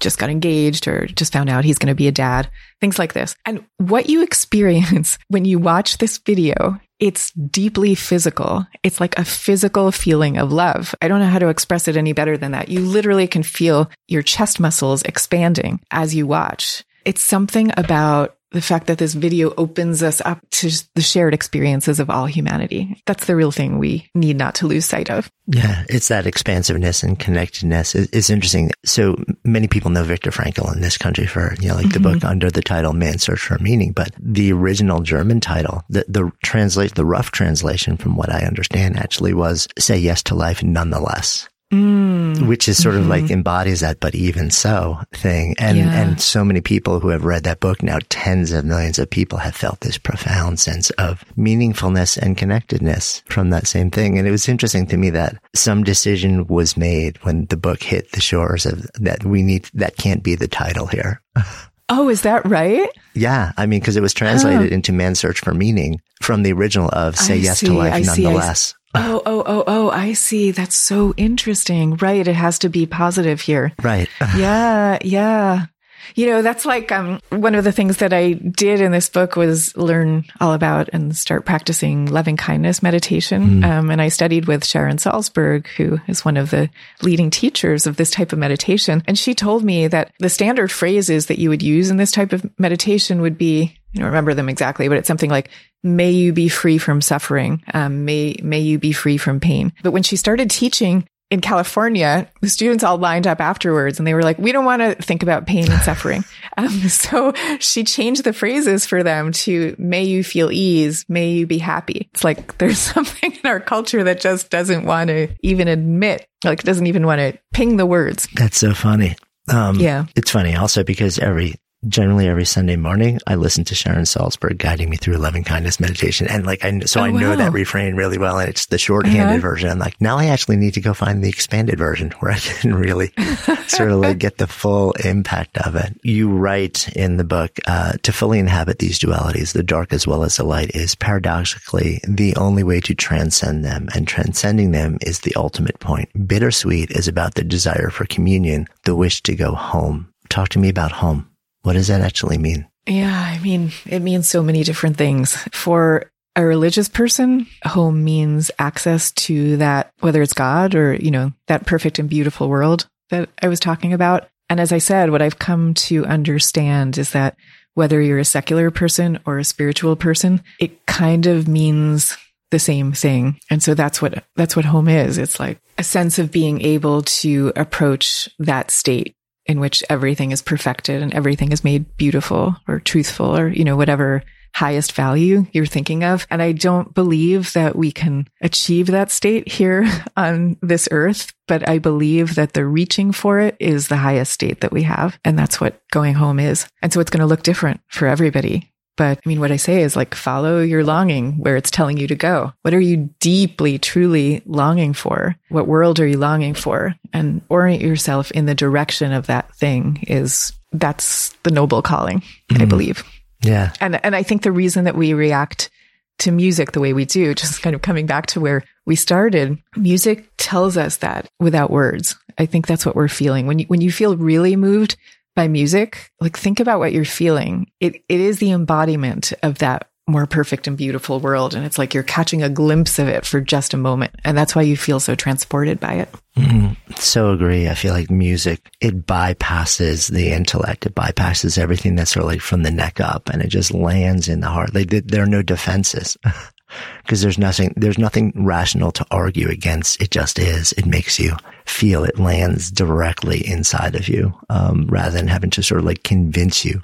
just got engaged or just found out he's going to be a dad, things like this. And what you experience when you watch this video, it's deeply physical. It's like a physical feeling of love. I don't know how to express it any better than that. You literally can feel your chest muscles expanding as you watch. It's something about the fact that this video opens us up to the shared experiences of all humanity. That's the real thing we need not to lose sight of. Yeah, it's that expansiveness and connectedness. It's interesting. So many people know Viktor Frankl in this country for, the book under the title Man's Search for Meaning, but the original German title, the rough translation from what I understand actually was Say Yes to Life Nonetheless. Which is sort of like embodies that, but even so thing. And so many people who have read that book now, tens of millions of people have felt this profound sense of meaningfulness and connectedness from that same thing. And it was interesting to me that some decision was made when the book hit the shores of that that can't be the title here. Oh, is that right? Yeah. I mean, because it was translated into Man's Search for Meaning from the original of Say Yes to Life Nonetheless. Oh, I see. That's so interesting. Right. It has to be positive here. Right. Yeah. That's like one of the things that I did in this book was learn all about and start practicing loving kindness meditation. And I studied with Sharon Salzberg, who is one of the leading teachers of this type of meditation. And she told me that the standard phrases that you would use in this type of meditation would be, I don't remember them exactly, but it's something like, may you be free from suffering, may you be free from pain. But when she started teaching in California, the students all lined up afterwards and they were like, we don't want to think about pain and suffering. So she changed the phrases for them to, may you feel ease, may you be happy. It's like there's something in our culture that just doesn't want to even admit, like doesn't even want to ping the words. That's so funny. It's funny also because generally every Sunday morning, I listen to Sharon Salzberg guiding me through loving kindness meditation. And I know that refrain really well. And it's the shorthanded version. I'm like, now I actually need to go find the expanded version where I can really sort of like get the full impact of it. You write in the book, to fully inhabit these dualities, the dark as well as the light is paradoxically the only way to transcend them. And transcending them is the ultimate point. Bittersweet is about the desire for communion, the wish to go home. Talk to me about home. What does that actually mean? Yeah, I mean, it means so many different things. For a religious person, home means access to that, whether it's God or, that perfect and beautiful world that I was talking about. And as I said, what I've come to understand is that whether you're a secular person or a spiritual person, it kind of means the same thing. And so that's what home is. It's like a sense of being able to approach that state in which everything is perfected and everything is made beautiful or truthful or, whatever highest value you're thinking of. And I don't believe that we can achieve that state here on this earth, but I believe that the reaching for it is the highest state that we have. And that's what going home is. And so it's going to look different for everybody. But I mean, what I say is like, follow your longing where it's telling you to go. What are you deeply, truly longing for? What world are you longing for? And orient yourself in the direction of that thing that's the noble calling, I believe. Yeah. And I think the reason that we react to music the way we do, just kind of coming back to where we started, music tells us that without words. I think that's what we're feeling. When you feel really moved by music, like think about what you're feeling. It is the embodiment of that more perfect and beautiful world. And it's like you're catching a glimpse of it for just a moment. And that's why you feel so transported by it. Mm-hmm. So agree. I feel like music, it bypasses the intellect. It bypasses everything that's sort of like from the neck up, and it just lands in the heart. Like there are no defenses because there's nothing rational to argue against. It just is. It makes you feel it lands directly inside of you, rather than having to sort of like convince you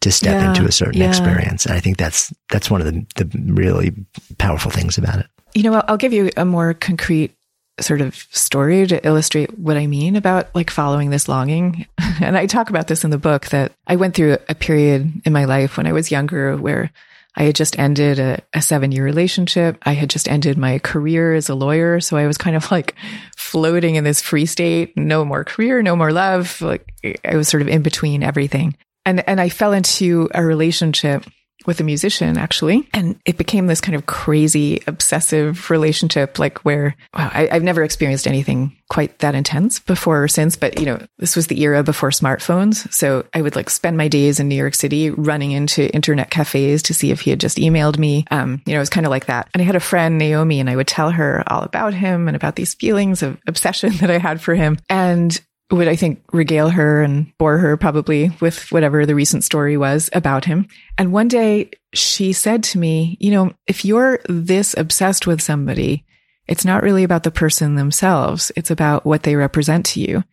to step into a certain experience. And I think that's one of the really powerful things about it. You know, I'll give you a more concrete sort of story to illustrate what I mean about like following this longing. And I talk about this in the book, that I went through a period in my life when I was younger where I had just ended a 7-year relationship. I had just ended my career as a lawyer. So I was kind of like floating in this free state, no more career, no more love. Like I was sort of in between everything. And I fell into a relationship with a musician, actually. And it became this kind of crazy, obsessive relationship, like where I've never experienced anything quite that intense before or since. But, you know, this was the era before smartphones. So I would like spend my days in New York City running into internet cafes to see if he had just emailed me. You know, it was kind of like that. And I had a friend, Naomi, and I would tell her all about him and about these feelings of obsession that I had for him. And would, I think, regale her and bore her probably with whatever the recent story was about him. And one day she said to me, you know, if you're this obsessed with somebody, it's not really about the person themselves. It's about what they represent to you.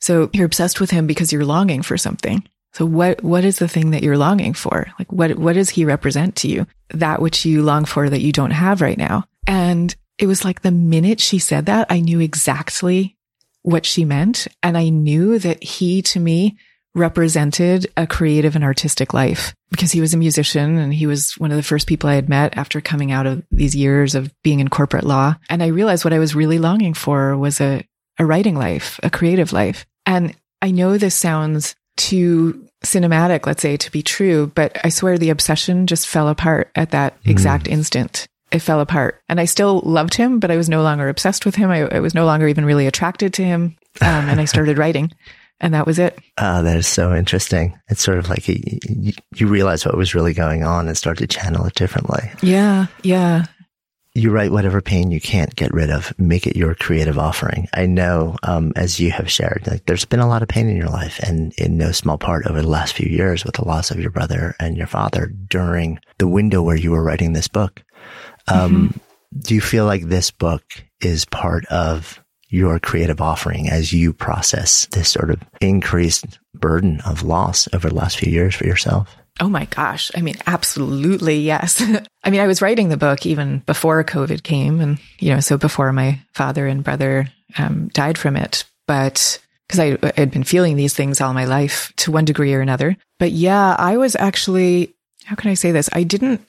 So you're obsessed with him because you're longing for something. So what is the thing that you're longing for? Like what does he represent to you? That which you long for that you don't have right now. And it was like the minute she said that, I knew exactly what she meant. And I knew that he, to me, represented a creative and artistic life because he was a musician and he was one of the first people I had met after coming out of these years of being in corporate law. And I realized what I was really longing for was a writing life, a creative life. And I know this sounds too cinematic, let's say, to be true, but I swear the obsession just fell apart at that exact instant. It fell apart. And I still loved him, but I was no longer obsessed with him. I was no longer even really attracted to him. And I started writing. And that was it. Oh, that is so interesting. It's sort of like you realize what was really going on and start to channel it differently. Yeah, yeah. You write whatever pain you can't get rid of. Make it your creative offering. I know, as you have shared, like there's been a lot of pain in your life, and in no small part over the last few years with the loss of your brother and your father during the window where you were writing this book. Do you feel like this book is part of your creative offering as you process this sort of increased burden of loss over the last few years for yourself? Oh my gosh. I mean, absolutely. Yes. I mean, I was writing the book even before COVID came, and, you know, so before my father and brother died from it, but because I had been feeling these things all my life to one degree or another. But yeah, I was actually, how can I say this? I didn't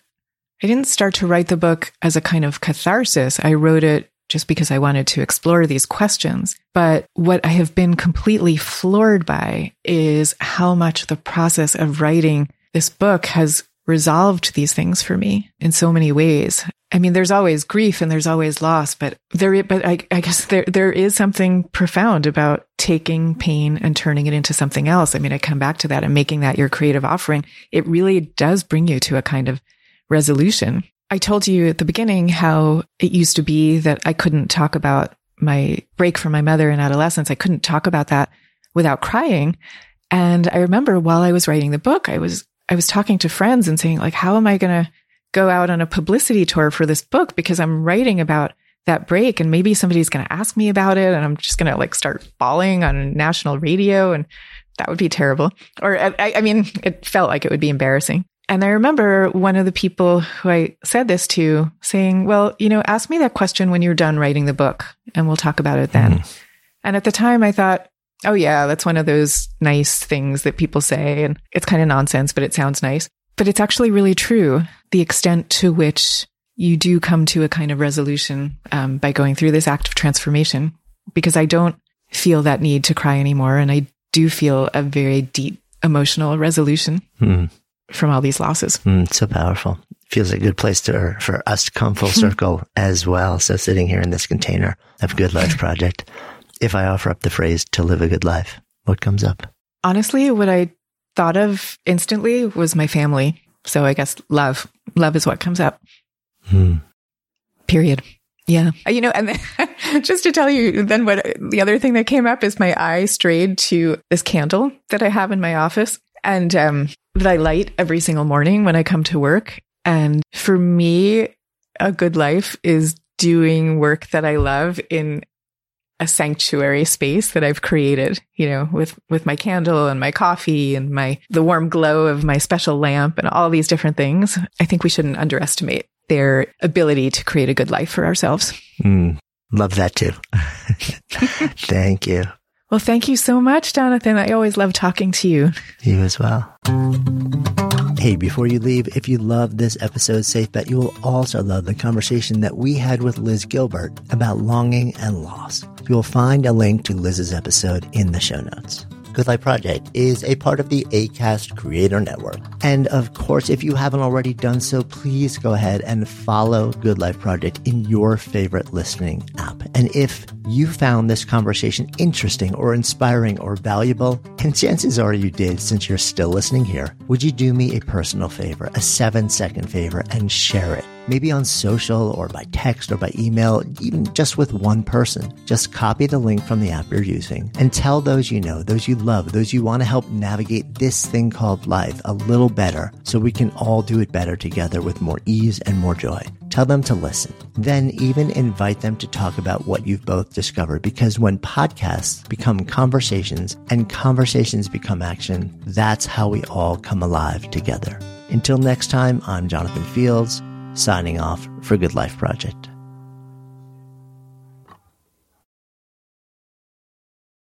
start to write the book as a kind of catharsis. I wrote it just because I wanted to explore these questions. But what I have been completely floored by is how much the process of writing this book has resolved these things for me in so many ways. I mean, there's always grief and there's always loss, but I guess there is something profound about taking pain and turning it into something else. I mean, I come back to that and making that your creative offering. It really does bring you to a kind of resolution. I told you at the beginning how it used to be that I couldn't talk about my break from my mother in adolescence. I couldn't talk about that without crying. And I remember while I was writing the book, I was talking to friends and saying, like, how am I going to go out on a publicity tour for this book? Because I'm writing about that break and maybe somebody's going to ask me about it and I'm just going to like start bawling on national radio, and that would be terrible. Or I mean, it felt like it would be embarrassing. And I remember one of the people who I said this to saying, well, you know, ask me that question when you're done writing the book and we'll talk about it then. Mm. And at the time I thought, oh yeah, that's one of those nice things that people say. And it's kind of nonsense, but it sounds nice. But it's actually really true. The extent to which you do come to a kind of resolution by going through this act of transformation, because I don't feel that need to cry anymore. And I do feel a very deep emotional resolution. Mm. from all these losses. So powerful. Feels like a good place to, for us to come full circle as well. So sitting here in this container of Good Life Project, if I offer up the phrase to live a good life, what comes up? Honestly, what I thought of instantly was my family. So I guess love. Love is what comes up. Period. Yeah. You know, and then, just to tell you, then what the other thing that came up is my eye strayed to this candle that I have in my office and that I light every single morning when I come to work. And for me, a good life is doing work that I love in a sanctuary space that I've created, you know, with my candle and my coffee and the warm glow of my special lamp and all these different things. I think we shouldn't underestimate their ability to create a good life for ourselves. Love that too. Thank you. Well, thank you so much, Jonathan. I always love talking to you. You as well. Hey, before you leave, if you love this episode, safe bet you will also love the conversation that we had with Liz Gilbert about longing and loss. You will find a link to Liz's episode in the show notes. Good Life Project is a part of the ACAST Creator Network. And of course, if you haven't already done so, please go ahead and follow Good Life Project in your favorite listening app. And if you found this conversation interesting or inspiring or valuable, and chances are you did since you're still listening here, would you do me a personal favor, a 7-second favor, and share it? Maybe on social or by text or by email, even just with one person. Just copy the link from the app you're using and tell those you know, those you love, those you want to help navigate this thing called life a little better so we can all do it better together with more ease and more joy. Tell them to listen. Then even invite them to talk about what you've both discovered, because when podcasts become conversations and conversations become action, that's how we all come alive together. Until next time, I'm Jonathan Fields, signing off for Good Life Project.